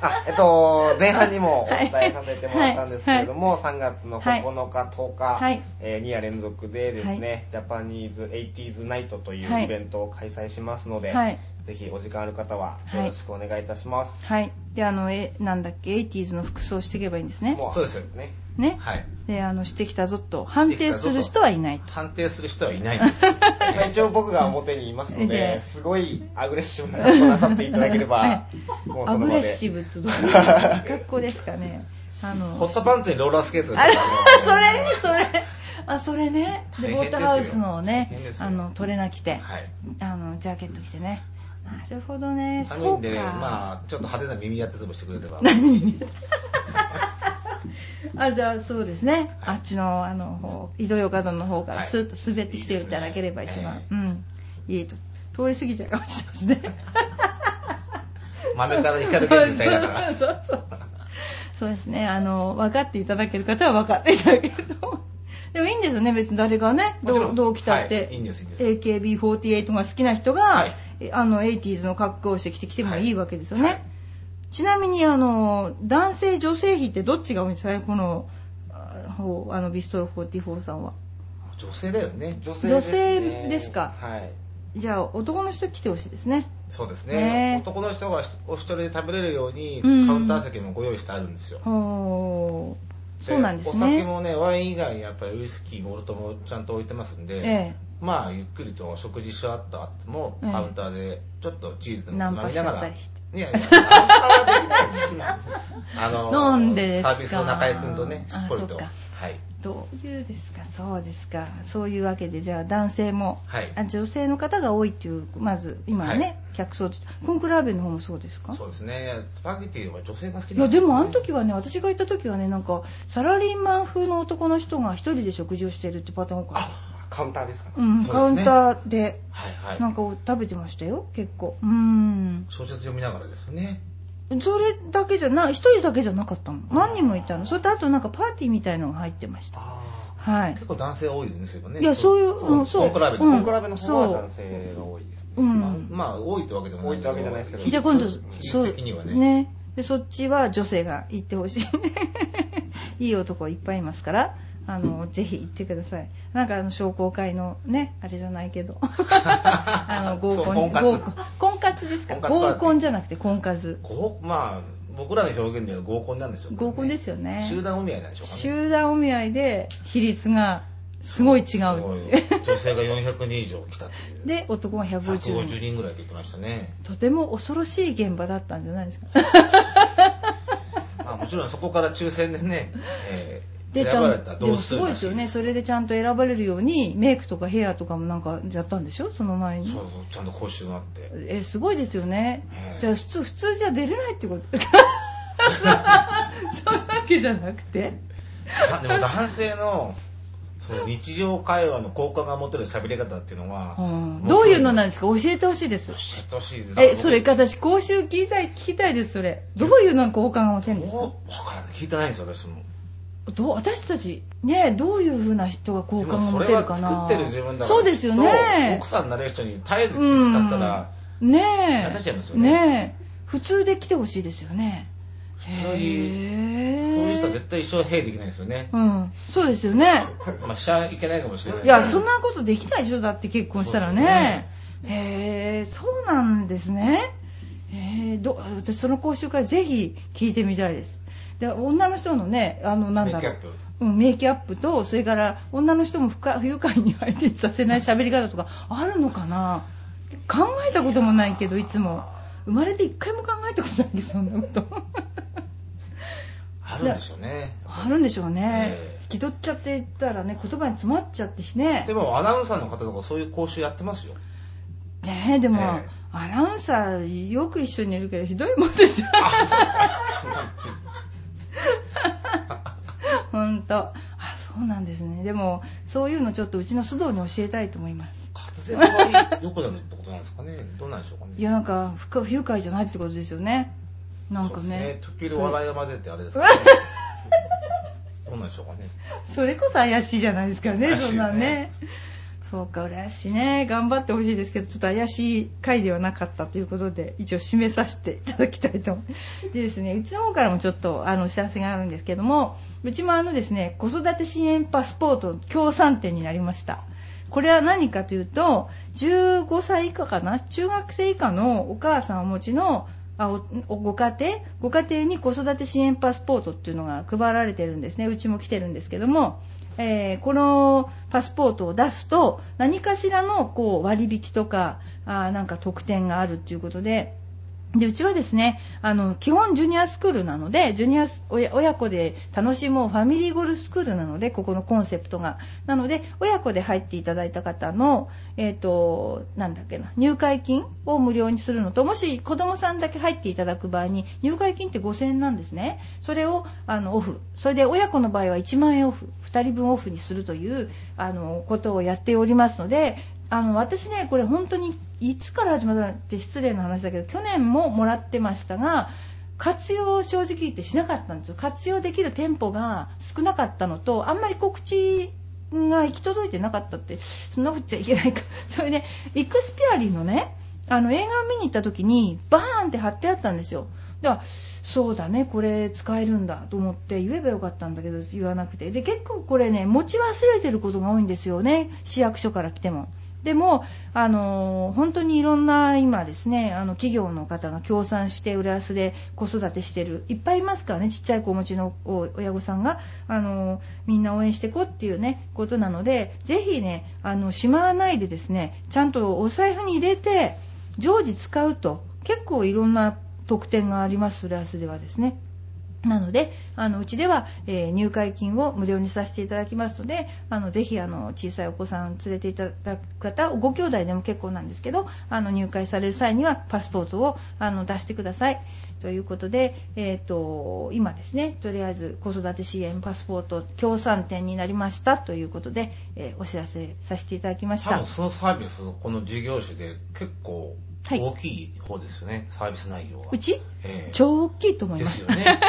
あ、えっと、前半にもお伝えさせてもらったんですけれども、はいはいはい、さんがつのここのか、とおか、はいえー、に夜連続でですね、はい、ジャパニーズ エイティーズ ナイトというイベントを開催しますので、はい、ぜひお時間ある方はよろしくお願いいたします。はい。はい、で、あの、え、なんだっけ、エイティーズ の服装をしていけばいいんですね。そうですよね。ね。はい。で、あの、してきたぞと、判定する人はいないと。判定する人はいないんです。一応僕が表にいますので、うん、すごいアグレッシブなことをなさっていただければ、はい、もうその場で。アグレッシブってどういう格好ですかね。あの、ホットパンツにローラースケートで。あれそれそれ。あ、それね。で、ボートハウスのね、あの、トレーナー着て、はい、あの、ジャケット着てね。なるほどね。そうか。まあ、ちょっと派手な耳当てでもしてくれれば。何あ、じゃあそうですね、はい、あっちのあの井戸洋華丼の方からスーッと滑ってきていただければ一番、はい、いいですね、うん、いいと通り過ぎちゃうかもしれないですね豆から光る現実だからそうそうそうそうですね、あの分かっていただける方は分かっていただけるとでもいいんですよね、別に誰がねどう、どう来たって、はい、いいんですいいんです。 エーケービーフォーティーエイト が好きな人が、はい、あの エイティーズ の格好をしてきてきてもいいわけですよね、はいはい。ちなみにあの男性女性比ってどっちが多いんですかね、この方あのビストロよんじゅうよんさんは。女性だよね。女性ですね。女性ですか。はい。じゃあ男の人来てほしいですね。そうですね。ね、男の人がお一人で食べれるようにカウンター席もご用意してあるんですよ。ほう。そうなんですね。お酒もねワイン以外にやっぱりウイスキーボルトもちゃんと置いてますんで。ええ。まあゆっくりと食事し終わった後もカウンターでちょっとチーズでもつまみながら、ええ、いやいやあの飲んでですか。サービスの中井君とねしっぽりと、はい、どういうですか。そうですか。そういうわけでじゃあ男性も、はい、女性の方が多いっていうまず今はね、はい、客層としてコンクラーベの方もそうですか。そうですね。スパゲティは女性が好きなんですね。いやでもあの時はね私が行った時はねなんかサラリーマン風の男の人が一人で食事をしてるってパターン多かった。カウンターですかね。うん、カウンターで、はいはい、なんか食べてましたよ、結構。うん。小説読みながらですよね。それだけじゃな、一人だけじゃなかったの。何人もいたの。それとあとなんかパーティーみたいのが入ってました。あ、はい。結構男性多いですよね。いや、そういう、そう、そう。コンクラーベ、コンクラーベの方は男性が多いですね。うん。まあ、まあ、多いってわけでもない。多いってわけじゃないですけど。じゃあ今度、そう。的にはね。ね。で、そっちは女性が行ってほしい。いい男いっぱいいますから。あのぜひ行ってください。なんかあの商工会のねあれじゃないけどあの合コン合コン婚活ですか。合コンじゃなくて婚活。まあ僕らの表現でいう合コンなんでしょうね。合コンですよね。集団お見合いなんでしょうかね。集団お見合いで比率がすごい違うっていう。女性がよんひゃくにん以上来たという。で男がひゃくごじゅうにん。ひゃくごじゅうにんぐらいって言ってましたね。とても恐ろしい現場だったんじゃないですか。まあもちろんそこから抽選でね。えーでちゃんとでもすごいですよね。それでちゃんと選ばれるようにメイクとかヘアとかもなんかやったんでしょ、その前に。そうそう、ちゃんと講習があって、えすごいですよね。じゃあ普通普通じゃ出れないってことそういうわけじゃなくてでも男性のその日常会話の効果が持てる喋り方っていうのは、うん、どういうのなんですか、教えてほしいです。教えてほしいです。え、それか私講習聞きたい、聞きたいです。それどういうの効果が持てるんですか。分からない、聞いてないんですよ私も。どう私たちね、どういう風な人が効果が持てるかな。それは作ってる自分だから。そうですよね。奥さんになれる人に絶えず気を使ったら、うん、ねえなっちゃいますよ ね, ねえ普通で来てほしいですよね。そういう、そういう人は絶対一生兵できないですよね。うん、そうですよね。まあしちゃいけないかもしれない。いや、そんなことできないでしょ、だって結婚したらね。へえ、そうなんですね。ええ、ど、私その講習会ぜひ聞いてみたいです。で、女の人のね、あのなんだろう。うん、メイクアップと、それから女の人も不愉快に相手させない喋り方とかあるのかな。考えたこともないけど、いつも生まれて一回も考えたことないけど、そんなこと。あるんでしょうね。あるんでしょうね。気取っちゃっていったらね、言葉に詰まっちゃってね。でもアナウンサーの方とかそういう講習やってますよ。ねえ、でも、えー、アナウンサーよく一緒にいるけどひどいもんですよ。本当。あ、そうなんですね。でもそういうのちょっとうちの須藤に教えたいと思います。滑舌が良くなるってことなんですかね。どうなんでしょうかね。いや、なんか不愉快じゃないってことですよね。なんかね、時々笑いが混ぜてあれですかね。どうなんでしょうかね。それこそ怪しいじゃないですかね。怪しいですね。そんなね。そうか、怪しいね。頑張ってほしいですけど、ちょっと怪しい回ではなかったということで、一応締めさせていただきたいと思います。でですね、うちの方からもちょっとあのお知らせがあるんですけども、うちもあのですね、子育て支援パスポート協賛店になりました。これは何かというと、じゅうごさい以下かな、中学生以下のお母さんをお持ちのおご家庭ご家庭に子育て支援パスポートっていうのが配られてるんですね。うちも来てるんですけども、えー、このパスポートを出すと何かしらのこう割引とか、あ、なんか特典があるということで、でうちはですね、あの基本ジュニアスクールなので、ジュニア親子で楽しもうファミリーゴルフスクールなので、ここのコンセプトがなので、親子で入っていただいた方の、えーと、なんだっけな、入会金を無料にするのと、もし子供さんだけ入っていただく場合に入会金ってごせんえんなんですね。それをあのオフ、それで親子の場合はいちまんえんオフ、ふたりぶんオフにするというあのことをやっておりますので、あの私ね、これ本当にいつから始まったって失礼な話だけど、去年ももらってましたが、活用を正直言ってしなかったんですよ。活用できる店舗が少なかったのと、あんまり告知が行き届いてなかったって、そんなこと言っちゃいけないか。それで、ね、イクスピアリーのね、あの映画を見に行った時にバーンって貼ってあったんですよ。では、そうだね、これ使えるんだと思って言えばよかったんだけど、言わなくて。で、結構これね、持ち忘れてることが多いんですよね、市役所から来ても。でも、あのー、本当にいろんな今ですね、あの企業の方が協賛して浦安で子育てしてるいっぱいいますからね。ちっちゃい子をお持ちの親御さんが、あのー、みんな応援していこうっていうねことなので、ぜひね、あのしまわないでですね、ちゃんとお財布に入れて常時使うと結構いろんな特典があります、浦安ではですね。なので、あのうちでは、えー、入会金を無料にさせていただきますので、あのぜひあの小さいお子さんを連れていただく方、ご兄弟でも結構なんですけど、あの入会される際にはパスポートをあの出してくださいということで、えーと、今ですね、とりあえず子育て支援パスポート協賛店になりましたということで、えー、お知らせさせていただきました。多分そのサービス、この事業種で結構大きい方ですよね、はい、サービス内容は。うち、えー、超大きいと思います。ですよね。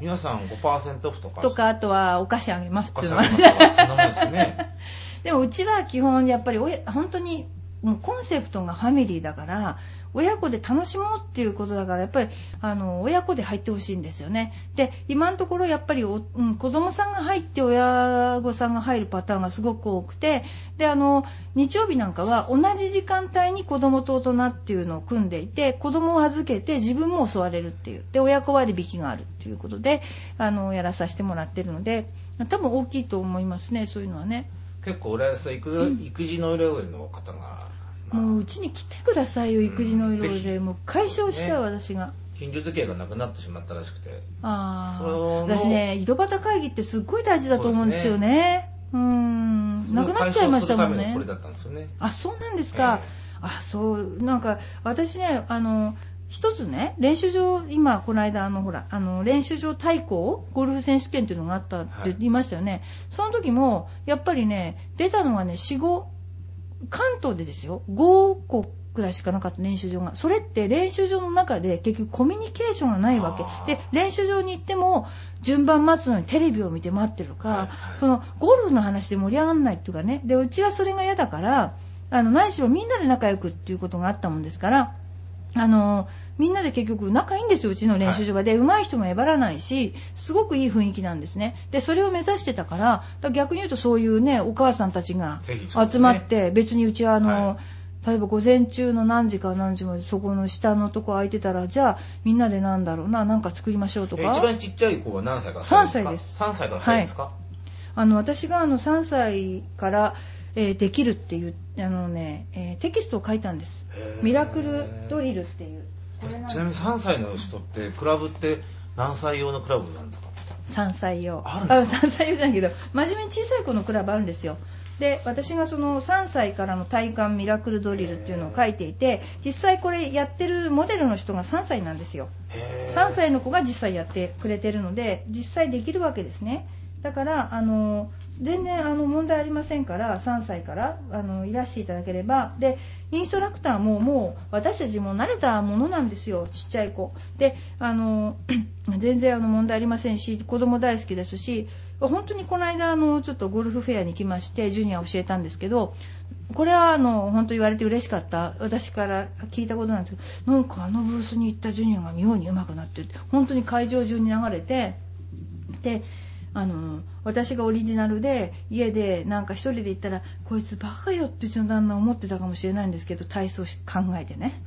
皆さん ごパーセント オフとか。とか、あとはお菓子あげますっていうのは。お菓子あげますとか、そんなもんですよね。でもうちは基本やっぱり本当にもうコンセプトがファミリーだから、親子で楽しもうっていうことだから、やっぱりあの親子で入ってほしいんですよね。で、今のところやっぱりお、うん、子供さんが入って親御さんが入るパターンがすごく多くて、で、あの日曜日なんかは同じ時間帯に子供と大人っていうのを組んでいて、子供を預けて自分も襲われるっていう、で親子割引があるっていうことで、あのやらさせてもらってるので、多分大きいと思いますね、そういうのはね。結構浦安は育児の裏取りの方が、もううちに来てくださいよ、育児の色で、うん、もう解消しちゃう、ね、私が近所付き合いがなくなってしまったらしくて、あ、私ね、井戸端会議ってすっごい大事だと思うんですよ ね, う, ねうーん、なくなっちゃいましたもんね。これだったんですよね。あ、そうなんですか、えー、あ、そう、なんか私ね、あの一つね、練習場、今この間あのほらあの練習場対抗ゴルフ選手権というのがあったって言いましたよね、はい、その時もやっぱりね出たのがねよん、ご、関東でですよごこくらいしかなかった練習場が。それって練習場の中で結局コミュニケーションがないわけで、練習場に行っても順番待つのにテレビを見て待ってるとか、はいはい、そのゴルフの話で盛り上がんないとかね。でうちはそれが嫌だからあの何しろみんなで仲良くっていうことがあったもんですから、あのみんなで結局仲いいんですよ、うちの練習場で、はい、上手い人もえばらないしすごくいい雰囲気なんですね。でそれを目指してたから、だから逆に言うとそういうねお母さんたちが集まって、ね、別にうちはあの、はい、例えば午前中の何時か何時までそこの下のとこ空いてたら、じゃあみんなでなんだろうななんか作りましょうとか。一番ちっちゃい子は何歳から？さんさいです。さんさいから入るんですか？はい、あの私があのさんさいからえー、できるっていうあの、ねえー、テキストを書いたんです。ミラクルドリルっていう。これなんです。ちなみにさんさいの人ってクラブって何歳用のクラブなんですか？さんさい用あるんですか？あ、さんさい用じゃないけど真面目に小さい子のクラブあるんですよ。で私がそのさんさいからの体感ミラクルドリルっていうのを書いていて、実際これやってるモデルの人がさんさいなんですよ。さんさいの子が実際やってくれてるので実際できるわけですね。だからあの全然あの問題ありませんから、さんさいからあのいらしていただければ。でインストラクターももう私たちも慣れたものなんですよ、ちっちゃい子で。あの全然あの問題ありませんし、子供大好きですし、本当にこの間あのちょっとゴルフフェアに来ましてジュニアを教えたんですけど、これはあの本当言われて嬉しかった、私から聞いたことなんですけど、なんかあのブースに行ったジュニアが妙に上手くなって本当に会場中に流れて、であの私がオリジナルで家でなんか一人で行ったらこいつバカよってうちの旦那思ってたかもしれないんですけど、体操考えてね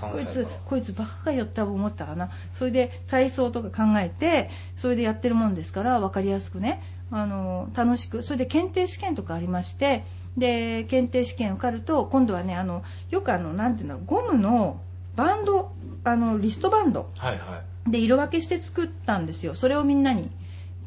こいつこいつバカよって多分思ったかな。それで体操とか考えてそれでやってるもんですから分かりやすくね、あの楽しく。それで検定試験とかありまして、で検定試験受かると今度はねあのよくあのなんていうのゴムのバンド、あのリストバンド、はいはい、で色分けして作ったんですよ。それをみんなに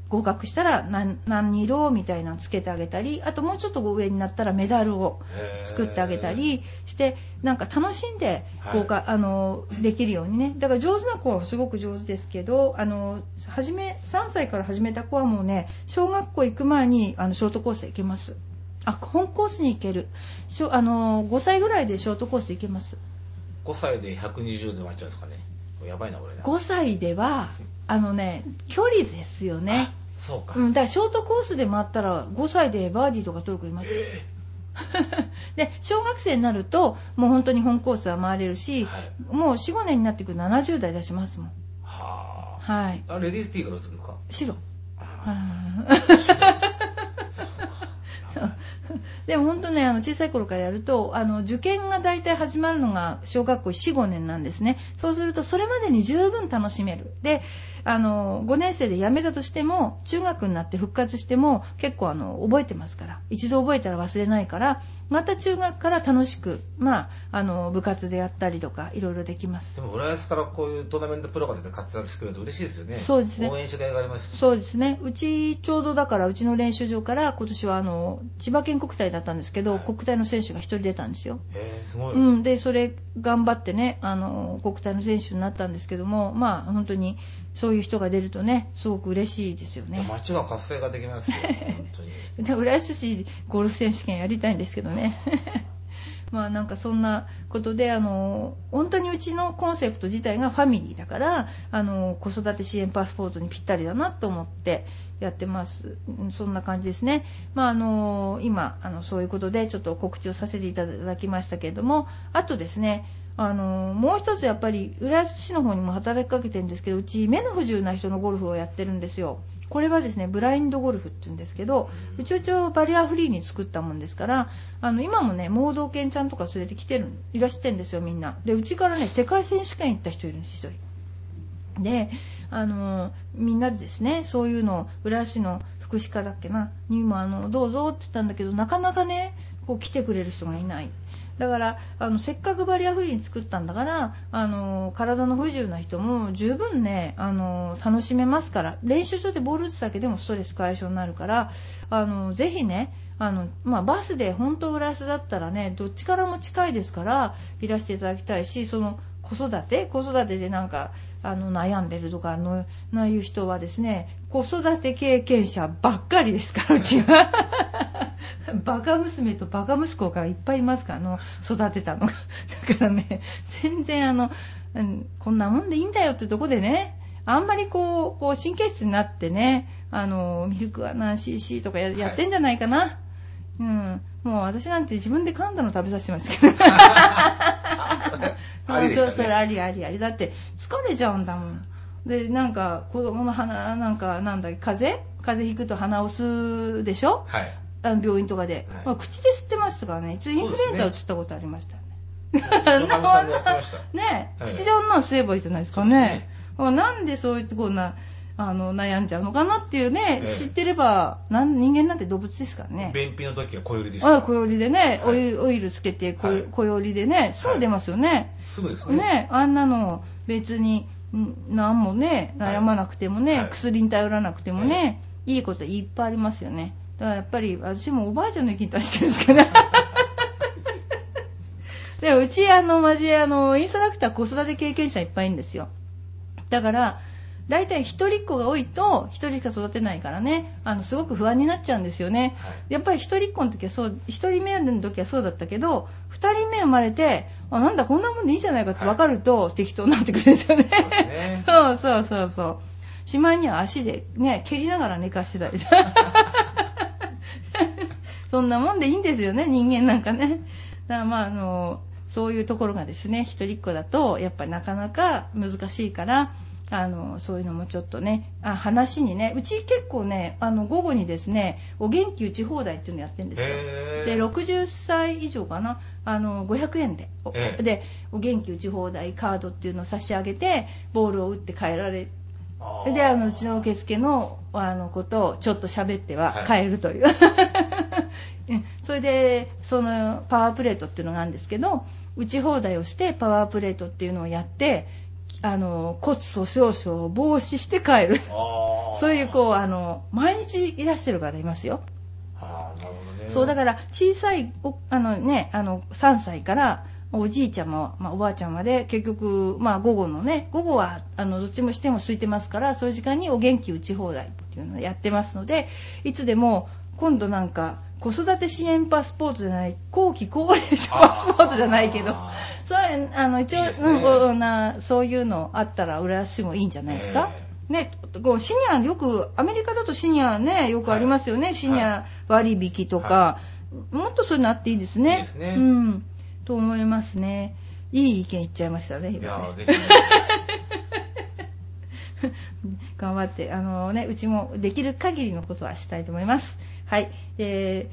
合格したら 何, 何色みたいなのつけてあげたり、あともうちょっと上になったらメダルを作ってあげたりして、なんか楽しんで合格、はい、あのできるようにね。だから上手な子はすごく上手ですけど、あの初めさんさいから始めた子はもうね小学校行く前にあのショートコース行けます。あ、本コースに行ける。あのごさいぐらいでショートコース行けます。ごさいでひゃくにじゅうで終わっちゃうんですかね。やばいな俺な。ごさいではあのね距離ですよね。そうか、うん、だからショートコースで回ったらごさいでバーディーとか取る子います、えー、で小学生になるともう本当に本コースは回れるし、はい、もう よん,ご 年になってくるとななじゅう代出しますもん。は、はい、あレディースティーから打つんですか？白でも本当ねあの小さい頃からやるとあの受験が大体始まるのが小学校 よん,ご 年なんですね。そうするとそれまでに十分楽しめる。であのごねん生でやめたとしても中学になって復活しても結構あの覚えてますから、一度覚えたら忘れないから、また中学から楽しく、まあ、あの部活でやったりとかいろいろできます。でも浦安からこういうトーナメントプロが出て活躍してくれると嬉しいですよね。そうですね、応援してくれがあります。そうですね、うちちょうどだからうちの練習場から今年はあの千葉県国体だったんですけど、はい、国体の選手がひとり出たんですよ。へー、すごい。うん、でそれ頑張ってねあの国体の選手になったんですけども、まあ本当にそういう人が出るとねすごく嬉しいですよね。街の活性ができますよ本当に。浦安市ゴルフ選手権やりたいんですけどねまあなんかそんなことであの本当にうちのコンセプト自体がファミリーだからあの子育て支援パスポートにぴったりだなと思ってやってます。そんな感じですね。まああの今あのそういうことでちょっと告知をさせていただきましたけれども、あとですねあのもう一つやっぱり浦安市の方にも働きかけてるんですけど、うち目の不自由な人のゴルフをやってるんですよ。これはですねブラインドゴルフって言うんですけど、うちうちをバリアフリーに作ったもんですからあの今もね盲導犬ちゃんとか連れてきてるいらしてるんですよみんなで。うちからね世界選手権行った人いるんです一人で、あのみんなでですねそういうのを浦安市の福祉課だっけなにもあのどうぞって言ったんだけど、なかなかねこう来てくれる人がいない。だからあのせっかくバリアフリーに作ったんだからあの体の不自由な人も十分ねあの楽しめますから、練習場でボール打つだけでもストレス解消になるからあのぜひねあの、まあ、バスで本当浦安だったらねどっちからも近いですからいらしていただきたいし、その子育て子育てでなんかあの悩んでるとかのないう人はですね、子育て経験者ばっかりですから、うちはバカ娘とバカ息子がいっぱいいますから、あの育てたのがだからね、全然あの、うん、こんなもんでいいんだよってとこでね、あんまりこうこう神経質になってね、あのミルクはな シーシー とか や,、はい、やってんじゃないかな、うん、もう私なんて自分で噛んだの食べさせてますけどありでしたね。それありありありだって疲れちゃうんだもん。でなんか子供の鼻なんかなんだっけ、風邪風邪ひくと鼻を吸うでしょ、はい、あの病院とかで、はい、まあ、口で吸ってましたからね。一応インフルエンザを吸ったことありましたね。ね、口で女を吸えばいいじゃないですかね。なんでそういうこんなあの悩んじゃうのかなっていうね、ええ、知ってればなん人間なんて動物ですからね。便秘の時は小よりですから。あ、小よりでね、はい、オイル、オイルつけて 小,、はい、小よりでね、すぐ出ますよね。はい、すぐですね。ね、あんなの別に何もね悩まなくてもね、はい、薬に頼らなくてもね、はい、いいこといっぱいありますよね。だからやっぱり私もおばあちゃんの意見出してるんですから。でうちあのマジあのインストラクター子育て経験者いっぱいいるんですよ。だからだいたい一人っ子が多いと一人しか育てないからね、あのすごく不安になっちゃうんですよね、はい、やっぱり一人っ子の時はそう、一人目の時はそうだったけど、二人目生まれてあなんだこんなもんでいいじゃないかって分かると、はい、適当になってくるんですよね。そうですね。そうそうそうそう、しまいには足でね蹴りながら寝かしてたりそんなもんでいいんですよね、人間なんかね。だからまああのそういうところがですね、一人っ子だとやっぱりなかなか難しいから、あのそういうのもちょっとね、あ話にね、うち結構ねあの午後にですねお元気打ち放題っていうのやってるんですよ、えー、でろくじゅっさい以上かな、あのごひゃくえんで、えー、でお元気打ち放題カードっていうのを差し上げてボールを打って帰られて、であのうちの受付のあの子とちょっと喋っては帰るという、はいそれでそのパワープレートっていうのがあるんですけど、打ち放題をしてパワープレートっていうのをやってあの骨粗しょう症を防止して帰るそういうこうあの毎日いらしてる方いますよ。あなるほど、ね、そうだから小さいあの、ね、あのさんさいからおじいちゃんも、まあ、おばあちゃんまで結局、まあ、午後のね午後はあのどっちもしても空いてますから、そういう時間にお元気打ち放題っていうのをやってますので、いつでも今度なんか子育て支援パスポートじゃない、後期高齢者パスポートじゃないけど、そうあの一応いい、ね、うん、なそういうのあったら浦安もいいんじゃないですか、えー、ね、シニアよくアメリカだとシニアねよくありますよね、はい、シニア割引とか、はい、もっとそういうのあっていいですね。いいですね、うん、と思いますね。いい意見言っちゃいましたね。いやぜひね頑張ってあの、ね、うちもできる限りのことはしたいと思います。はい、え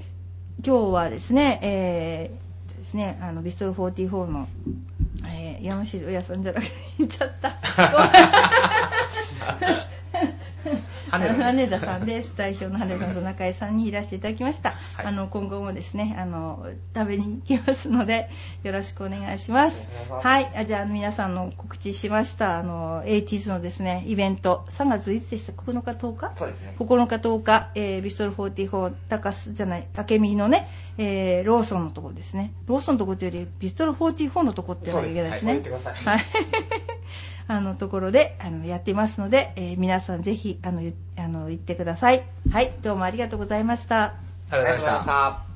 ー、今日はですね、えー、ですね、あのビストロよんじゅうよんの、えー、山城屋さんじゃなくて言っちゃった。羽田さんです。代表の羽田の中江さんにいらしていただきました。はい、あの今後もですね、あの食べに行きますのでよろしくお願いします。はい、あじゃあ皆さんの告知しましたあの エイティーズ のですねイベント、さんがついつでしたここのかとおか、そうですね、ここのかとおか、えー、ビストロよんじゅうよん高須じゃない竹見のね、えー、ローソンのところですね。ローソンのところというよりビストロよんじゅうよんのところっていうのがいけないですね。はい。あのところであのやっていますので、えー、皆さんぜひあのあの行ってください。はい、どうもありがとうございました。ありがとうございました。